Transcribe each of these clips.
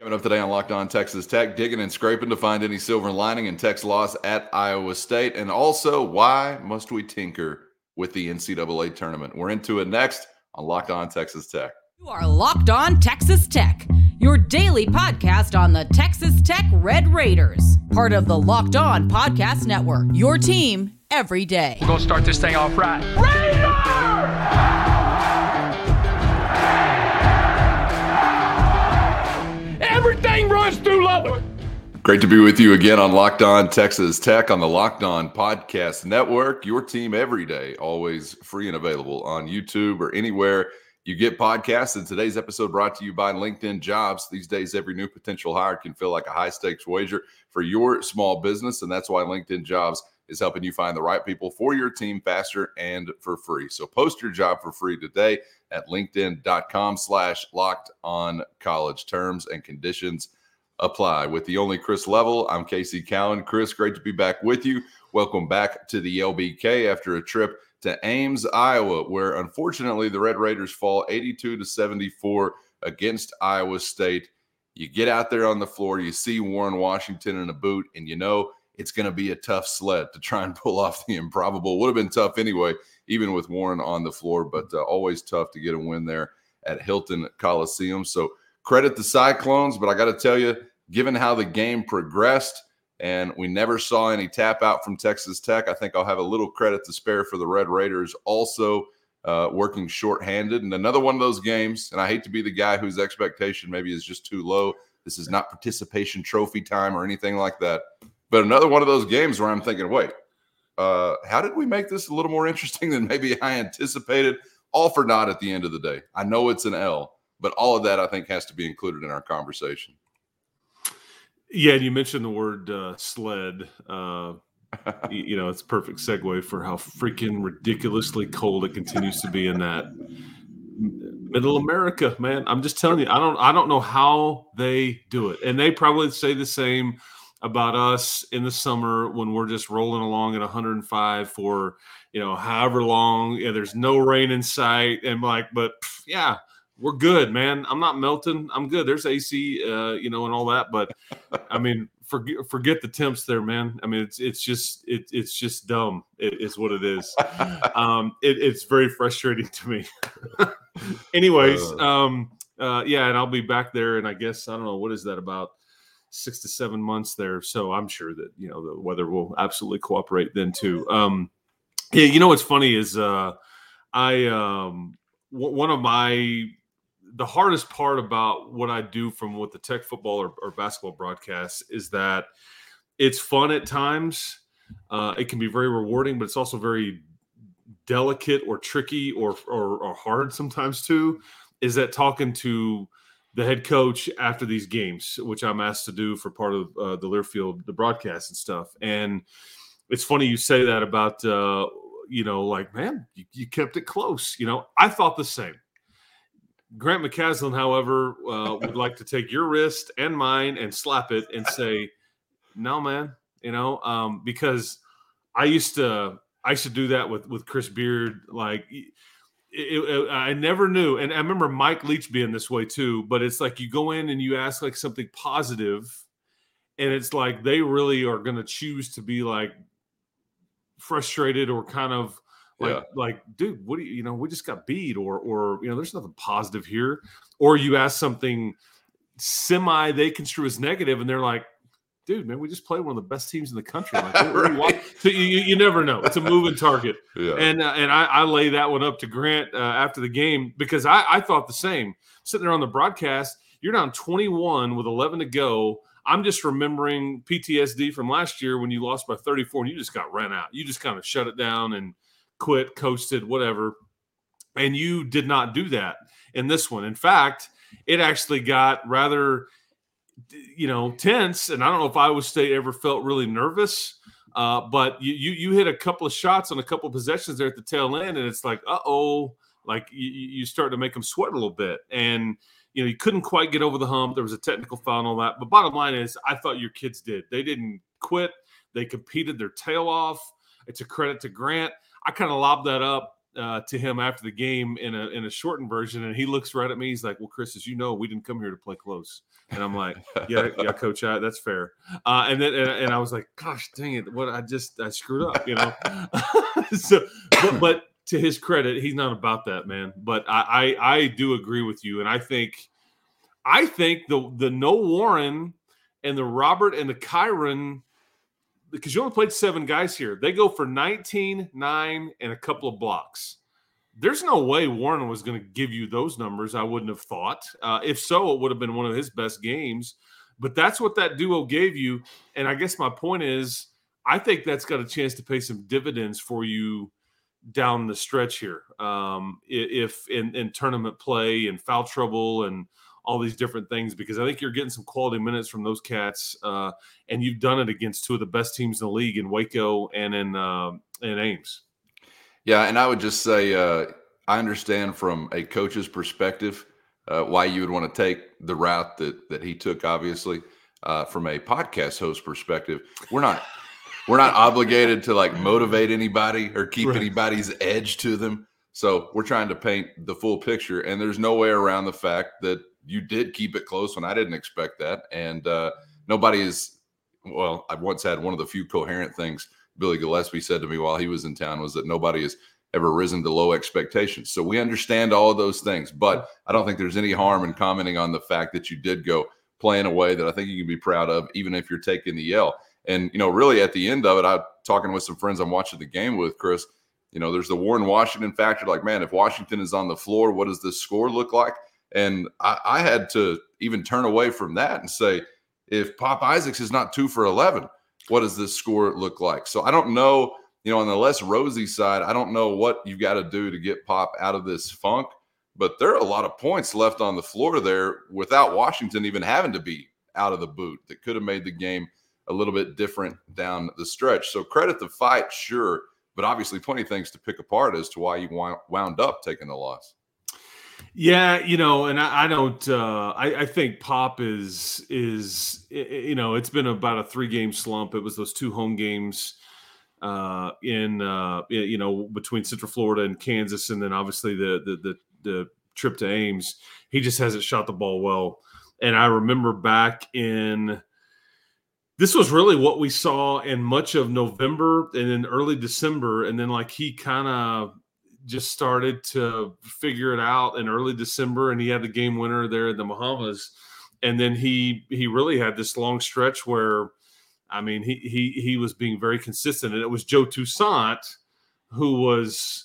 Coming up today on Locked On Texas Tech, digging and scraping to find any silver lining in Tech's loss at Iowa State. And also, why must we tinker with the NCAA tournament? We're into it next on Locked On Texas Tech. You are Locked On Texas Tech, your daily podcast on the Texas Tech Red Raiders, part of the Locked On Podcast Network, your team every day. We're going to start this thing off right. Raiders! Everything runs through Lubbock. Great to be with you again on Locked On Texas Tech on the Locked On Podcast Network. Your team every day, always free and available on YouTube or anywhere you get podcasts. And today's episode brought to you by LinkedIn Jobs. These days, every new potential hire can feel like a high-stakes wager for your small business, and that's why LinkedIn Jobs is helping you find the right people for your team faster and for free. So post your job for free today at linkedin.com/lockedoncollege. Terms and conditions apply. With the only Chris Level, I'm Casey Cowan. Chris, great to be back with you. Welcome back to the LBK after a trip to Ames, Iowa, where unfortunately the Red Raiders fall 82-74 against Iowa State. You get out there on the floor, you see Warren Washington in a boot, and you know it's going to be a tough sled to try and pull off the improbable. Would have been tough anyway, even with Warren on the floor, but always tough to get a win there at Hilton Coliseum. So credit the Cyclones, but I got to tell you, given how the game progressed and we never saw any tap out from Texas Tech, I think I'll have a little credit to spare for the Red Raiders also working shorthanded. And another one of those games, and I hate to be the guy whose expectation maybe is just too low. This is not participation trophy time or anything like that. But another one of those games where I'm thinking, wait, how did we make this a little more interesting than maybe I anticipated? All for naught at the end of the day. I know it's an L, but all of that I think has to be included in our conversation. Yeah, and you mentioned the word sled. You know, it's a perfect segue for how freaking ridiculously cold it continues to be in that middle America, man. I'm just telling you, I don't know how they do it. And they probably say the same about us in the summer when we're just rolling along at 105 for, you know, however long, yeah, there's no rain in sight. And like, but yeah, we're good, man. I'm not melting. I'm good. There's AC, you know, and all that. But I mean, forget the temps there, man. I mean, it's just dumb. It's what it is. It's very frustrating to me. Anyways. Yeah. And I'll be back there. And I guess, I don't know, what is that about? 6 to 7 months there. So I'm sure that, you know, the weather will absolutely cooperate then too. Yeah. You know, what's funny is the hardest part about what I do from what the Tech football or basketball broadcasts is that it's fun at times. It can be very rewarding, but it's also very delicate or tricky or hard sometimes too, is that talking to the head coach after these games, which I'm asked to do for part of the Learfield, the broadcast and stuff. And it's funny you say that about, you know, like, man, you kept it close. You know, I thought the same. Grant McCaslin, however, would like to take your wrist and mine and slap it and say, no, man, you know, because I used to do that with Chris Beard, like – I never knew. And I remember Mike Leach being this way too, but it's like you go in and you ask like something positive and it's like they really are going to choose to be like frustrated or kind of like, yeah, like, dude, what do you know, we just got beat or, you know, there's nothing positive here. Or you ask something semi they construe as negative and they're like, dude, man, we just played one of the best teams in the country. Like, right. So you never know. It's a moving target. Yeah. And I lay that one up to Grant after the game because I thought the same. Sitting there on the broadcast, you're down 21 with 11 to go. I'm just remembering PTSD from last year when you lost by 34 and you just got ran out. You just kind of shut it down and quit, coasted, whatever. And you did not do that in this one. In fact, it actually got rather – you know, tense. And I don't know if Iowa State ever felt really nervous, but you hit a couple of shots on a couple of possessions there at the tail end. And it's like, uh-oh, like you start to make them sweat a little bit. And, you know, you couldn't quite get over the hump. There was a technical foul and all that. But bottom line is I thought your kids did. They didn't quit. They competed their tail off. It's a credit to Grant. I kind of lobbed that up to him after the game in a shortened version, and he looks right at me. He's like, "Well, Chris, as you know, we didn't come here to play close." And I'm like, "Yeah, Coach, that's fair." And I was like, "Gosh, dang it! I screwed up, you know." But to his credit, he's not about that, man. But I do agree with you, and I think the no Warren and the Robert and the Kyron, because you only played seven guys here, they go for 19, 9, and a couple of blocks. There's no way Warren was going to give you those numbers, I wouldn't have thought. If so, it would have been one of his best games. But that's what that duo gave you. And I guess my point is, I think that's got a chance to pay some dividends for you down the stretch here, if in tournament play and foul trouble and all these different things, because I think you're getting some quality minutes from those cats, and you've done it against two of the best teams in the league in Waco and in Ames. Yeah, and I would just say I understand from a coach's perspective why you would want to take the route that he took, obviously. From a podcast host perspective, we're not obligated to like motivate anybody or keep anybody's edge to them. So we're trying to paint the full picture, and there's no way around the fact that you did keep it close when I didn't expect that. And nobody is – well, I once had one of the few coherent things Billy Gillespie said to me while he was in town was that nobody has ever risen to low expectations. So we understand all of those things, but I don't think there's any harm in commenting on the fact that you did go play in a way that I think you can be proud of, even if you're taking the L. And, you know, really at the end of it, I'm talking with some friends I'm watching the game with, Chris. You know, there's the Warren Washington factor. Like, man, if Washington is on the floor, what does this score look like? And I had to even turn away from that and say, if Pop Isaacs is not 2 for 11, what does this score look like? So I don't know, you know, on the less rosy side, I don't know what you've got to do to get Pop out of this funk, but there are a lot of points left on the floor there without Washington even having to be out of the boot that could have made the game a little bit different down the stretch. So credit the fight, sure, but obviously plenty of things to pick apart as to why you wound up taking the loss. Yeah, you know, and I don't. I think Pop is you know, it's been about a 3-game slump. It was those 2 home games you know, between Central Florida and Kansas, and then obviously the trip to Ames. He just hasn't shot the ball well. And I remember back in. This was really what we saw in much of November and in early December, and then like he kind of just started to figure it out in early December, and he had the game winner there in the Bahamas. And then he really had this long stretch where, I mean, he was being very consistent, and it was Joe Toussaint who was,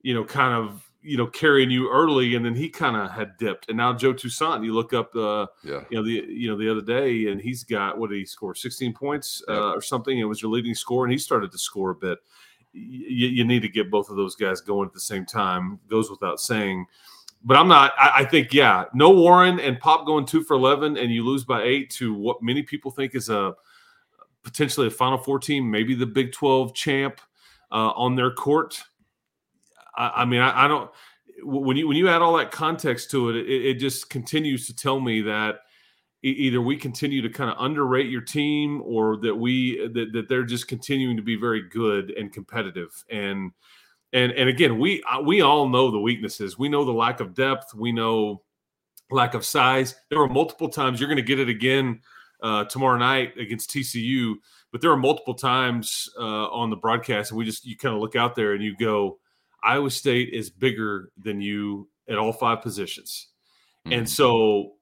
you know, kind of, you know, carrying you early, and then he kind of had dipped. And now Joe Toussaint, you look up the other day, and he's got, what did he score, 16 points or something? It was your leading score, and he started to score a bit. You need to get both of those guys going at the same time. Goes without saying. But I'm not – I think, yeah, no Warren and Pop going 2 for 11 and you lose by 8 to what many people think is a potentially a Final Four team, maybe the Big 12 champ on their court. I mean, I don't – when you add all that context to it, it just continues to tell me that either we continue to kind of underrate your team, or that that they're just continuing to be very good and competitive. And again, we all know the weaknesses. We know the lack of depth. We know lack of size. There were multiple times. You're going to get it again tomorrow night against TCU. But there are multiple times on the broadcast, and you kind of look out there and you go, Iowa State is bigger than you at all 5 positions. Mm-hmm. And so,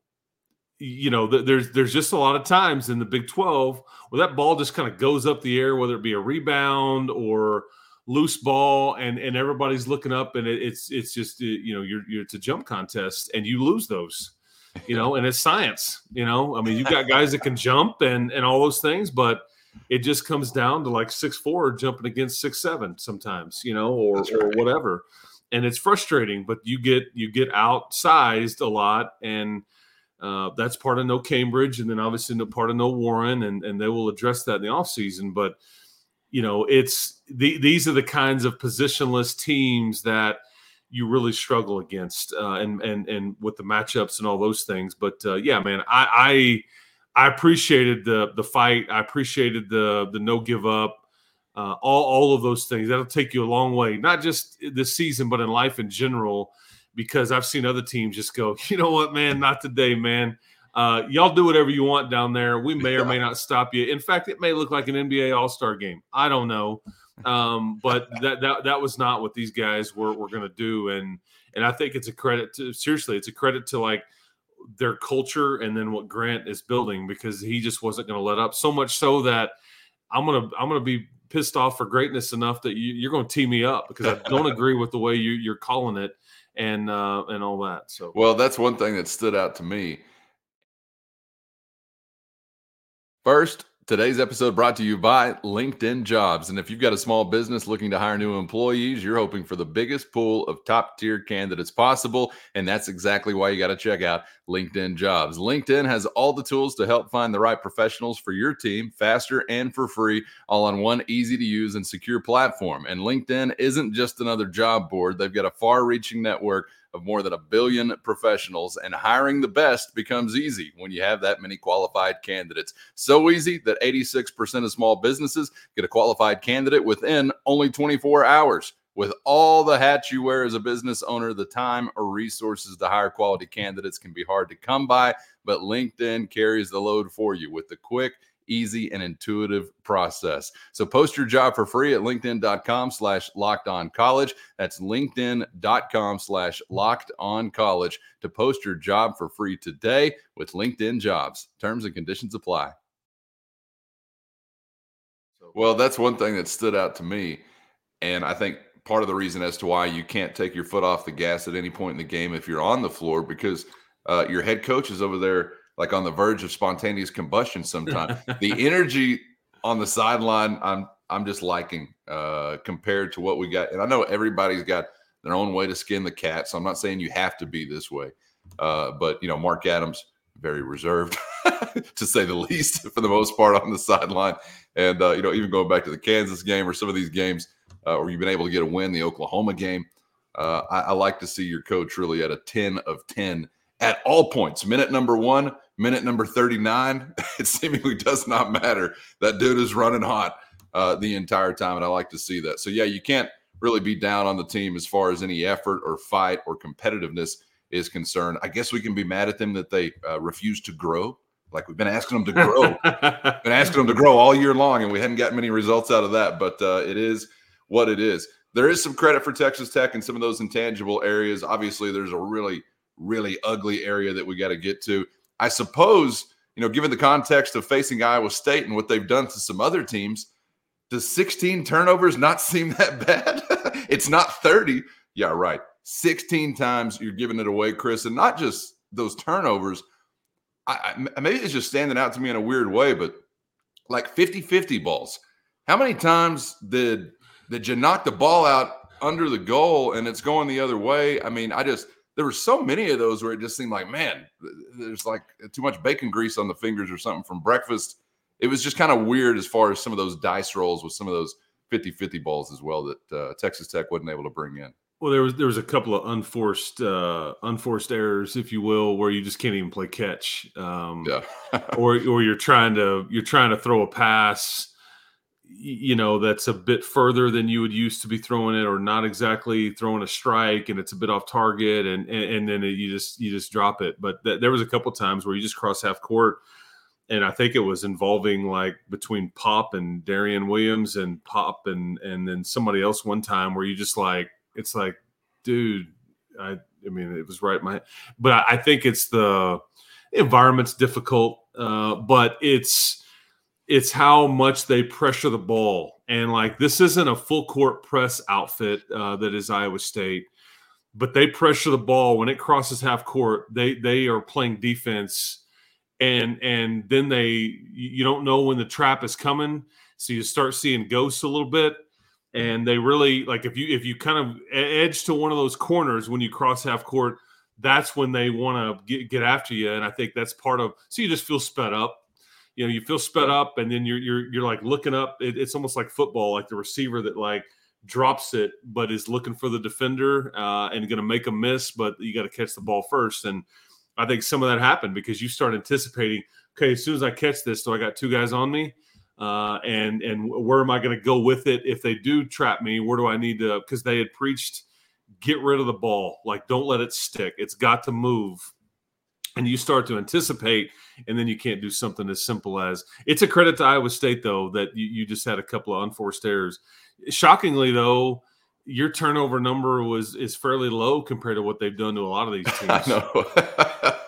you know, there's just a lot of times in the Big 12 where that ball just kind of goes up the air, whether it be a rebound or loose ball, and everybody's looking up, and it's just, you know, it's a jump contest, and you lose those, you know, and it's science, you know. I mean, you've got guys that can jump and all those things, but it just comes down to like 6'4" jumping against 6'7" sometimes, you know, or whatever, and it's frustrating. But you get outsized a lot, and that's part of no Cambridge, and then obviously part of no Warren, and they will address that in the offseason. But, you know, it's these are the kinds of positionless teams that you really struggle against and with the matchups and all those things. But, yeah, man, I appreciated the fight. I appreciated the no give up. all of those things. That'll take you a long way, not just this season, but in life in general, because I've seen other teams just go, you know what, man, not today, man. Y'all do whatever you want down there. We may or may not stop you. In fact, it may look like an NBA All-Star game. I don't know. But that was not what these guys were going to do. And I think it's a credit to, seriously, it's a credit to like their culture and then what Grant is building, because he just wasn't going to let up, so much so that I'm going to be pissed off for greatness enough that you're going to tee me up, because I don't agree with the way you're calling it and all that. So, well, that's one thing that stood out to me. First, today's episode brought to you by LinkedIn Jobs. And if you've got a small business looking to hire new employees, you're hoping for the biggest pool of top-tier candidates possible. And that's exactly why you got to check out LinkedIn Jobs. LinkedIn has all the tools to help find the right professionals for your team faster and for free, all on one easy-to-use and secure platform. And LinkedIn isn't just another job board. They've got a far-reaching network of more than 1 billion professionals, and hiring the best becomes easy when you have that many qualified candidates. So easy that 86% of small businesses get a qualified candidate within only 24 hours. With all the hats you wear as a business owner, the time or resources to hire quality candidates can be hard to come by, but LinkedIn carries the load for you with the quick, easy, and intuitive process. So post your job for free at linkedin.com/lockedoncollege. That's linkedin.com/lockedoncollege to post your job for free today with LinkedIn Jobs. Terms and conditions apply. Well, that's one thing that stood out to me. And I think part of the reason as to why you can't take your foot off the gas at any point in the game if you're on the floor, because your head coach is over there like on the verge of spontaneous combustion sometimes. The energy on the sideline, I'm just liking compared to what we got. And I know everybody's got their own way to skin the cat, so I'm not saying you have to be this way. But, you know, Mark Adams, very reserved, to say the least, for the most part on the sideline. And, you know, even going back to the Kansas game or some of these games where you've been able to get a win, the Oklahoma game, I like to see your coach really at a 10 of 10 at all points. Minute number 1, minute number 39, it seemingly does not matter. That dude is running hot the entire time, and I like to see that. So, yeah, you can't really be down on the team as far as any effort or fight or competitiveness is concerned. I guess we can be mad at them that they refuse to grow. Like, we've been asking them to grow. Been asking them to grow all year long, and we hadn't gotten many results out of that. But it is what it is. There is some credit for Texas Tech in some of those intangible areas. Obviously, there's a really ugly area that we got to get to. I suppose, you know, given the context of facing Iowa State and what they've done to some other teams, does 16 turnovers not seem that bad? It's not 30. Yeah, right. 16 times you're giving it away, Chris, and not just those turnovers. I maybe it's just standing out to me in a weird way, but like 50-50 balls. How many times did you knock the ball out under the goal and it's going the other way? I mean, there were so many of those where it just seemed like, man, there's like too much bacon grease on the fingers or something from breakfast. It was just kind of weird as far as some of those dice rolls with some of those 50-50 balls as well that Texas Tech wasn't able to bring in. Well, there was a couple of unforced errors, if you will, where you just can't even play catch, or you're trying to throw a pass, you know, that's a bit further than you would used to be throwing it, or not exactly throwing a strike, and it's a bit off target, and then you just drop it. But there was a couple times where you just cross half court, and I think it was involving like between Pop and Darian Williams and Pop and then somebody else one time where you just like, it's like, dude, I mean, it was right in my head. But I think it's the environment's difficult, but it's how much they pressure the ball. And, like, this isn't a full-court press outfit that is Iowa State, but they pressure the ball. When it crosses half court, they are playing defense, and then you don't know when the trap is coming, so you start seeing ghosts a little bit. And they really, like, if you kind of edge to one of those corners when you cross half court, that's when they want to get after you. And I think that's part of – so you just feel sped up. You know, you feel sped up, and then you're like looking up. It's almost like football, like the receiver that like drops it, but is looking for the defender and going to make a miss, but you got to catch the ball first. And I think some of that happened because you start anticipating, okay, as soon as I catch this, so I got two guys on me. And where am I going to go with it if they do trap me? Where do I need to? Because they had preached, get rid of the ball. Like, don't let it stick. It's got to move. And you start to anticipate, and then you can't do something as simple as – it's a credit to Iowa State, though, that you just had a couple of unforced errors. Shockingly, though, your turnover number is fairly low compared to what they've done to a lot of these teams. I know.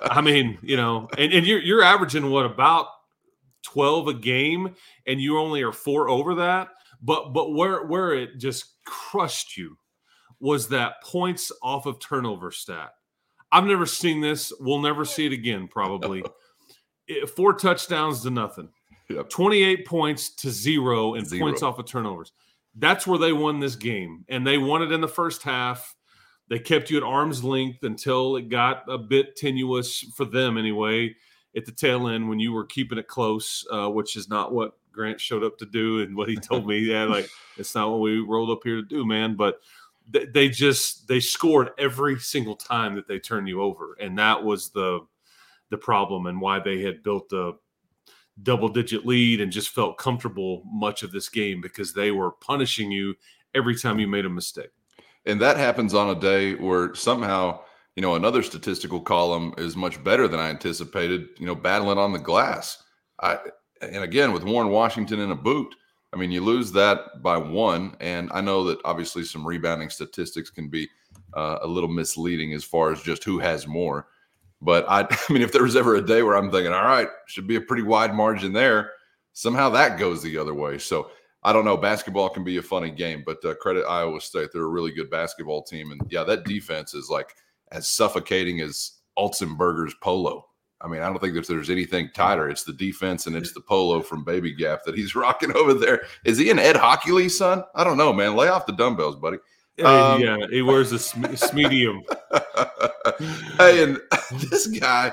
I mean, you know, and you're averaging, what, about 12 a game, and you only are 4 over that? But where it just crushed you was that points off of turnover stat. I've never seen this. We'll never see it again, probably. 4 touchdowns to nothing. Yep. 28 points to 0 and zero. Points off of turnovers. That's where they won this game. And they won it in the first half. They kept you at arm's length until it got a bit tenuous for them anyway at the tail end when you were keeping it close, which is not what Grant showed up to do and what he told me. Yeah, like, it's not what we rolled up here to do, man. But – They scored every single time that they turned you over, and that was the problem and why they had built a double-digit lead and just felt comfortable much of this game because they were punishing you every time you made a mistake. And that happens on a day where somehow, you know, another statistical column is much better than I anticipated, you know, battling on the glass. And again, with Warren Washington in a boot, I mean, you lose that by 1, and I know that obviously some rebounding statistics can be a little misleading as far as just who has more. But, I mean, if there was ever a day where I'm thinking, all right, should be a pretty wide margin there, somehow that goes the other way. So, I don't know. Basketball can be a funny game, but credit Iowa State. They're a really good basketball team. And, yeah, that defense is, like, as suffocating as Otzelberger's polo. I mean, I don't think there's anything tighter. It's the defense and it's the polo from Baby Gap that he's rocking over there. Is he an Ed Hockley son? I don't know, man. Lay off the dumbbells, buddy. Yeah, he wears a medium. Hey, and this guy.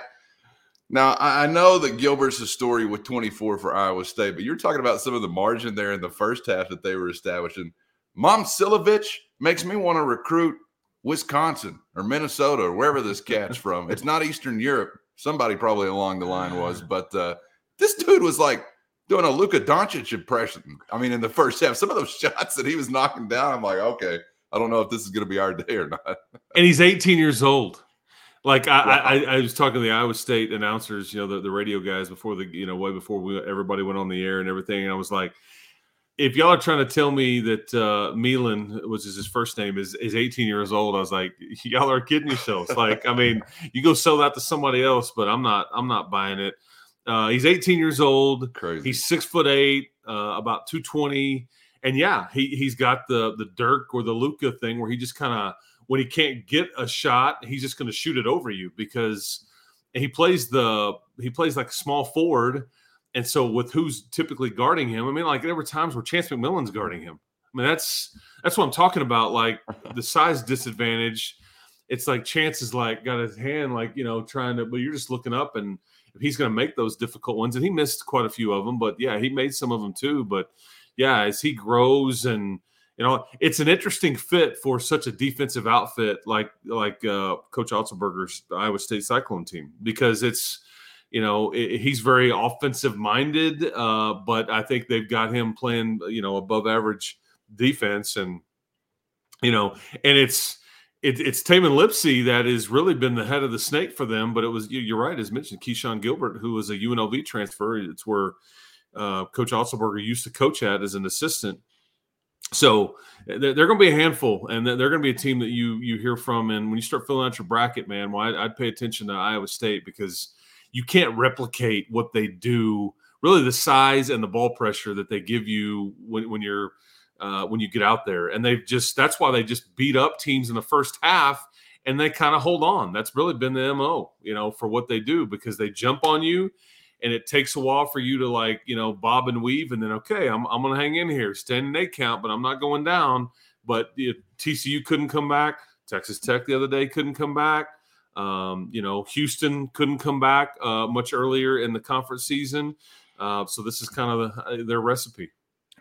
Now, I know that Gilbert's a story with 24 for Iowa State, but you're talking about some of the margin there in the first half that they were establishing. Momcilovic makes me want to recruit Wisconsin or Minnesota or wherever this cat's from. It's not Eastern Europe. Somebody probably along the line was, but this dude was like doing a Luka Doncic impression. I mean, in the first half, some of those shots that he was knocking down, I'm like, okay, I don't know if this is going to be our day or not. And he's 18 years old. Like I was talking to the Iowa State announcers, you know, the radio guys before the, you know, way before everybody went on the air and everything. And I was like, if y'all are trying to tell me that Milan, which is his first name, is 18 years old, I was like, y'all are kidding yourselves. Like, I mean, you go sell that to somebody else, but I'm not buying it. He's 18 years old. Crazy. He's 6'8", about 220, and yeah, he's got the Dirk or the Luka thing where he just kind of, when he can't get a shot, he's just going to shoot it over you because he plays like a small forward. And so with who's typically guarding him, I mean, like there were times where Chance McMillan's guarding him. I mean, that's what I'm talking about, like the size disadvantage. It's like Chance is like got his hand like, you know, trying to – but you're just looking up and he's going to make those difficult ones. And he missed quite a few of them, but, yeah, he made some of them too. But, yeah, as he grows and, you know, it's an interesting fit for such a defensive outfit like Coach Otzelberger's Iowa State Cyclone team because it's – you know, he's very offensive-minded, but I think they've got him playing, you know, above-average defense, and you know, and it's Tamin Lipsey that has really been the head of the snake for them. But it was you're right, as mentioned, Keyshawn Gilbert, who was a UNLV transfer. It's where Coach Otzelberger used to coach at as an assistant. So they're going to be a handful, and they're going to be a team that you hear from. And when you start filling out your bracket, man, well, I'd pay attention to Iowa State because you can't replicate what they do, really the size and the ball pressure that they give you when you get out there. And that's why they just beat up teams in the first half and they kind of hold on. That's really been the MO, you know, for what they do because they jump on you and it takes a while for you to like, you know, bob and weave and then, okay, I'm going to hang in here, stand in eight count, but I'm not going down. But TCU couldn't come back. Texas Tech the other day couldn't come back. You know, Houston couldn't come back much earlier in the conference season. So this is kind of their recipe.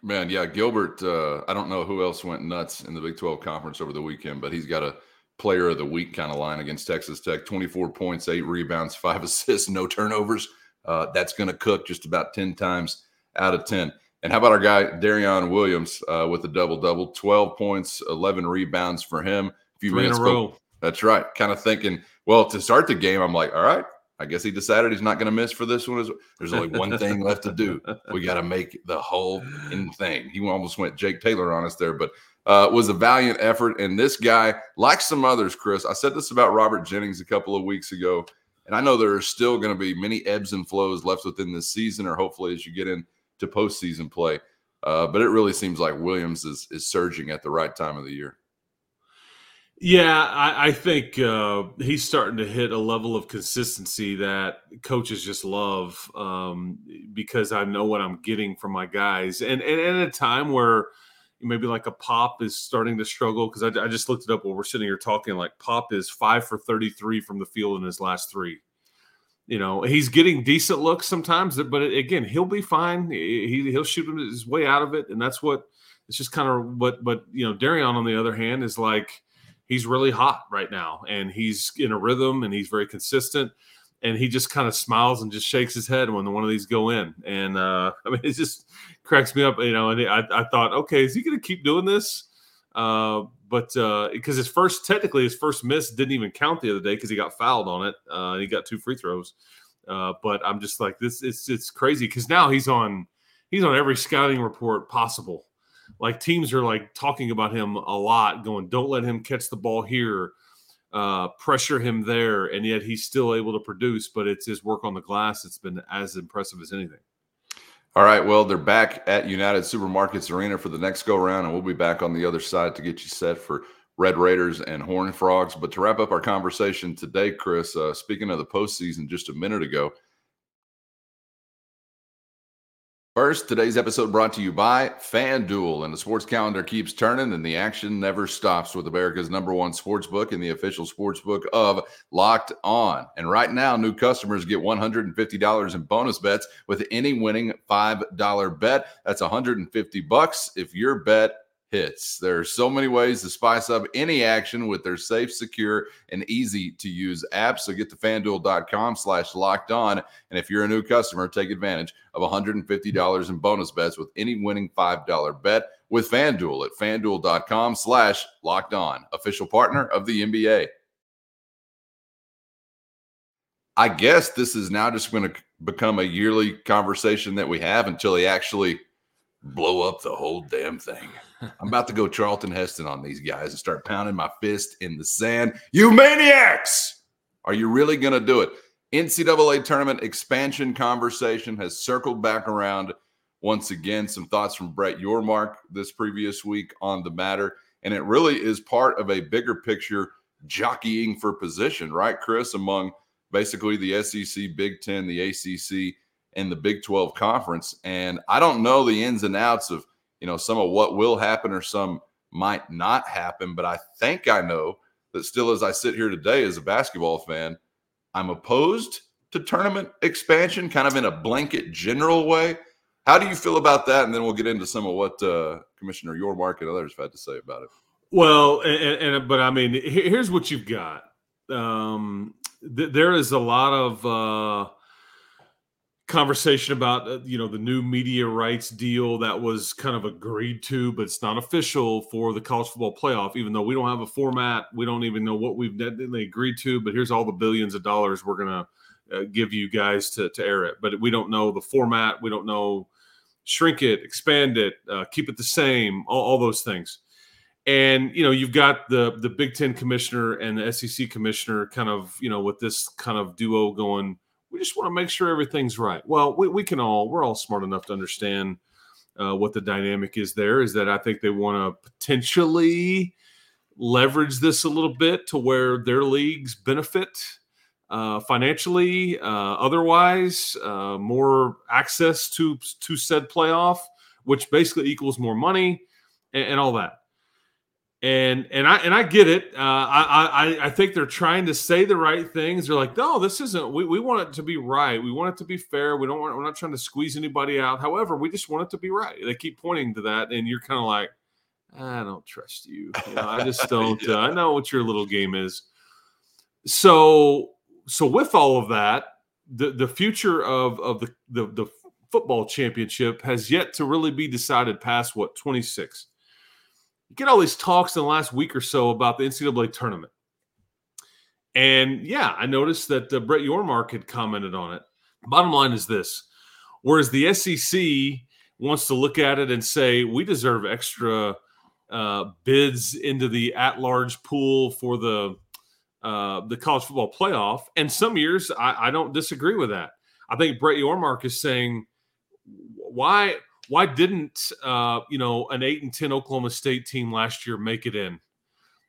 Man, yeah, Gilbert, I don't know who else went nuts in the Big 12 conference over the weekend, but he's got a player of the week kind of line against Texas Tech. 24 points, 8 rebounds, 5 assists, no turnovers. That's going to cook just about 10 times out of 10. And how about our guy, Darian Williams, with a double-double, 12 points, 11 rebounds for him. A few minutes in a row. That's right. Kind of thinking, well, to start the game, I'm like, all right, I guess he decided he's not going to miss for this one. There's only one thing left to do. We got to make the whole thing. He almost went Jake Taylor on us there, but was a valiant effort. And this guy, like some others, Chris, I said this about Robert Jennings a couple of weeks ago, and I know there are still going to be many ebbs and flows left within this season, or hopefully as you get into postseason play. But it really seems like Williams is surging at the right time of the year. Yeah, I think he's starting to hit a level of consistency that coaches just love, because I know what I'm getting from my guys. And at a time where maybe like a Pop is starting to struggle, because I just looked it up while we're sitting here talking, like Pop is 5 for 33 from the field in his last three. You know, he's getting decent looks sometimes, but again, he'll be fine. He'll shoot his way out of it, and that's what it's just kind of what. But you know, Darian on the other hand is like, he's really hot right now, and he's in a rhythm, and he's very consistent, and he just kind of smiles and just shakes his head when one of these go in. And I mean, it just cracks me up, you know. And I thought, okay, is he going to keep doing this? But because his first miss didn't even count the other day because he got fouled on it. He got 2 free throws. But I'm just like, this, it's crazy because now he's on every scouting report possible. Like teams are like talking about him a lot, going, don't let him catch the ball here, pressure him there. And yet he's still able to produce, but it's his work on the glass that's been as impressive as anything. All right, well, they're back at United Supermarkets Arena for the next go-round, and we'll be back on the other side to get you set for Red Raiders and Horned Frogs. But to wrap up our conversation today, Chris, speaking of the postseason just a minute ago, first, today's episode brought to you by FanDuel, and the sports calendar keeps turning and the action never stops with America's #1 sportsbook and the official sportsbook of Locked On. And right now, new customers get $150 in bonus bets with any winning $5 bet. That's $150 if your bet hits. There are so many ways to spice up any action with their safe, secure, and easy-to-use app. So get to FanDuel.com/LockedOn, and if you're a new customer, take advantage of $150 in bonus bets with any winning $5 bet with FanDuel at FanDuel.com/LockedOn, official partner of the NBA. I guess this is now just going to become a yearly conversation that we have until he actually blow up the whole damn thing. I'm about to go Charlton Heston on these guys and start pounding my fist in the sand. You maniacs! Are you really going to do it? NCAA tournament expansion conversation has circled back around once again. Some thoughts from Brett Yormark this previous week on the matter. And it really is part of a bigger picture jockeying for position, right, Chris, among basically the SEC, Big Ten, the ACC, in the Big 12 conference. And I don't know the ins and outs of, you know, some of what will happen or some might not happen, but I think I know that still as I sit here today as a basketball fan, I'm opposed to tournament expansion kind of in a blanket general way. How do you feel about that? And then we'll get into some of what Commissioner Yormark and others have had to say about it. Well, but I mean, here's what you've got. There is a lot of conversation about the new media rights deal that was kind of agreed to, but it's not official for the college football playoff, even though we don't have a format. We don't even know what we've definitely agreed to, but here's all the billions of dollars we're going to give you guys to air it. But we don't know the format. We don't know, shrink it, expand it, keep it the same, all those things. And, you know, you've got the Big Ten commissioner and the SEC commissioner kind of, you know, with this kind of duo going, we just want to make sure everything's right. Well, we're all smart enough to understand what the dynamic is there, is that I think they want to potentially leverage this a little bit to where their leagues benefit financially, otherwise, more access to said playoff, which basically equals more money and all that. And I get it. I think they're trying to say the right things. They're like, no, this isn't. We want it to be right. We want it to be fair. We're not trying to squeeze anybody out. However, we just want it to be right. They keep pointing to that, and you're kind of like, I don't trust you. You know, I just don't. Yeah. I know what your little game is. So with all of that, the future of the football championship has yet to really be decided past, 26? You get all these talks in the last week or so about the NCAA tournament. And, yeah, I noticed that Brett Yormark had commented on it. Bottom line is this. Whereas the SEC wants to look at it and say, we deserve extra bids into the at-large pool for the college football playoff. And some years, I don't disagree with that. I think Brett Yormark is saying, why didn't an 8-10 Oklahoma State team last year make it in?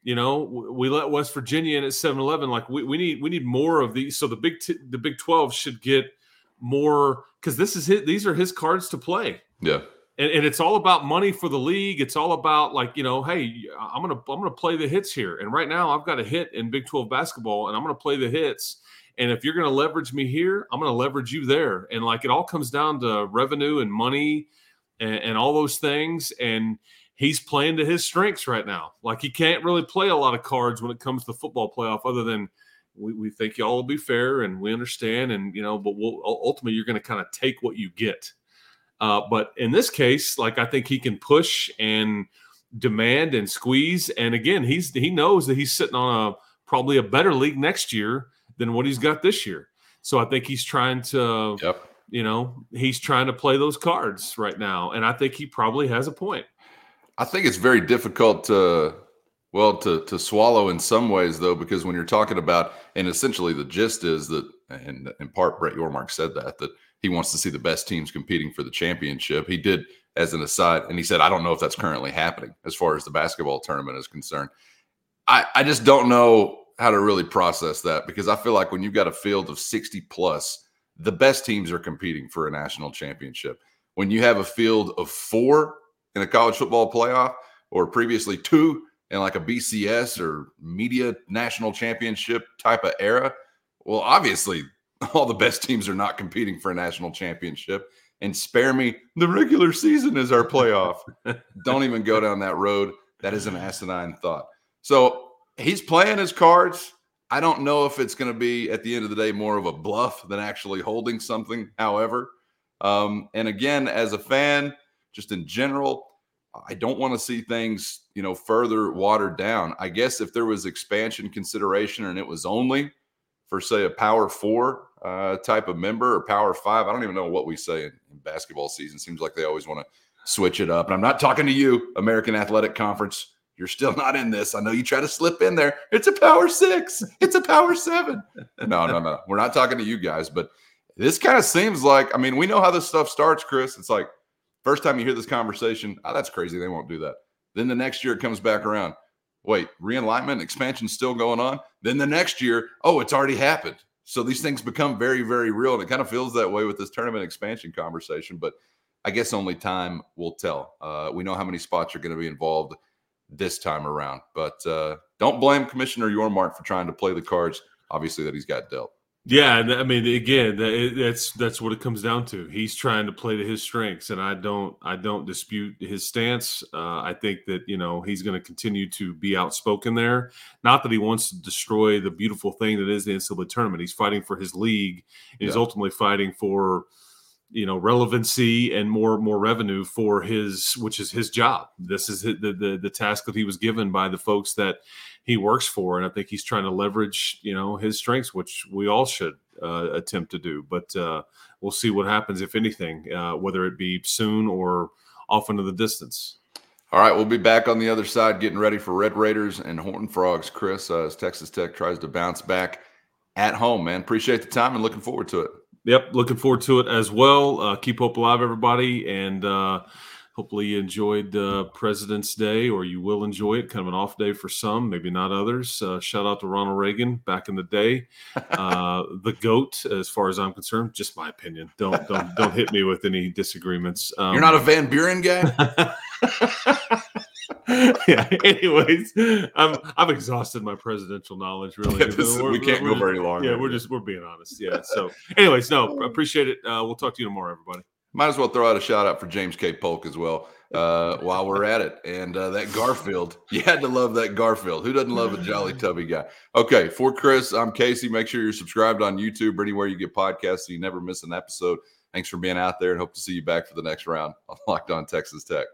You know, we let West Virginia in at 7-11. Like we need more of these. So the Big 12 should get more, because this is these are his cards to play. Yeah, and it's all about money for the league. It's all about hey, I'm gonna play the hits here. And right now I've got a hit in Big 12 basketball, and I'm gonna play the hits. And if you're gonna leverage me here, I'm gonna leverage you there. And it all comes down to revenue and money and all those things. And he's playing to his strengths right now. He can't really play a lot of cards when it comes to the football playoff, other than we think y'all will be fair and we understand, and but ultimately you're going to kind of take what you get. But in this case, I think he can push and demand and squeeze. And again, he knows that he's sitting on probably a better league next year than what he's got this year. So I think he's trying to, he's trying to play those cards right now, and I think he probably has a point. I think it's very difficult to swallow in some ways, though, because when you're talking about, and essentially the gist is that, and in part Brett Yormark said that he wants to see the best teams competing for the championship. He did, as an aside, and he said, I don't know if that's currently happening as far as the basketball tournament is concerned. I just don't know how to really process that, because I feel like when you've got a field of 60 plus, the best teams are competing for a national championship. When you have a field of 4 in a college football playoff, or previously 2 in a BCS or media national championship type of era, well, obviously all the best teams are not competing for a national championship. And spare me, the regular season is our playoff. Don't even go down that road. That is an asinine thought. So he's playing his cards. I don't know if it's going to be, at the end of the day, more of a bluff than actually holding something, however. And again, as a fan, just in general, I don't want to see things, further watered down. I guess if there was expansion consideration and it was only for, say, a Power 4 type of member or Power 5, I don't even know what we say in basketball season. Seems like they always want to switch it up. And I'm not talking to you, American Athletic Conference. You're still not in this. I know you try to slip in there. It's a Power 6. It's a Power 7. No. We're not talking to you guys. But this kind of seems like, we know how this stuff starts, Chris. It's like, first time you hear this conversation, oh, that's crazy, they won't do that. Then the next year it comes back around. Wait, realignment, expansion's still going on? Then the next year, oh, it's already happened. So these things become very, very real, and it kind of feels that way with this tournament expansion conversation, but I guess only time will tell. We know how many spots are going to be involved this time around, but don't blame Commissioner Yormark for trying to play the cards, obviously, that he's got dealt. Yeah, again, that's what it comes down to. He's trying to play to his strengths, and I don't dispute his stance. I think that he's going to continue to be outspoken there. Not that he wants to destroy the beautiful thing that is the NCAA tournament. He's fighting for his league, and he's ultimately fighting for relevancy and more revenue for his, which is his job. This is the task that he was given by the folks that he works for, and I think he's trying to leverage, his strengths, which we all should attempt to do. But we'll see what happens, if anything, whether it be soon or off into the distance. All right, we'll be back on the other side, getting ready for Red Raiders and Horned Frogs, Chris, as Texas Tech tries to bounce back at home. Man, appreciate the time and looking forward to it. Yep, looking forward to it as well. Keep hope alive, everybody, and hopefully you enjoyed President's Day, or you will enjoy it. Kind of an off day for some, maybe not others. Shout out to Ronald Reagan back in the day, the GOAT, as far as I'm concerned. Just my opinion. Don't hit me with any disagreements. You're not a Van Buren guy? Yeah. Anyways, I've exhausted my presidential knowledge. Really, yeah, we can't go very long. Yeah, right? We're being honest. Yeah. So, anyways, no, appreciate it. We'll talk to you tomorrow, everybody. Might as well throw out a shout out for James K. Polk as well while we're at it. And that Garfield, you had to love that Garfield. Who doesn't love a jolly tubby guy? Okay, for Chris, I'm Casey. Make sure you're subscribed on YouTube or anywhere you get podcasts so you never miss an episode. Thanks for being out there and hope to see you back for the next round on Locked On Texas Tech.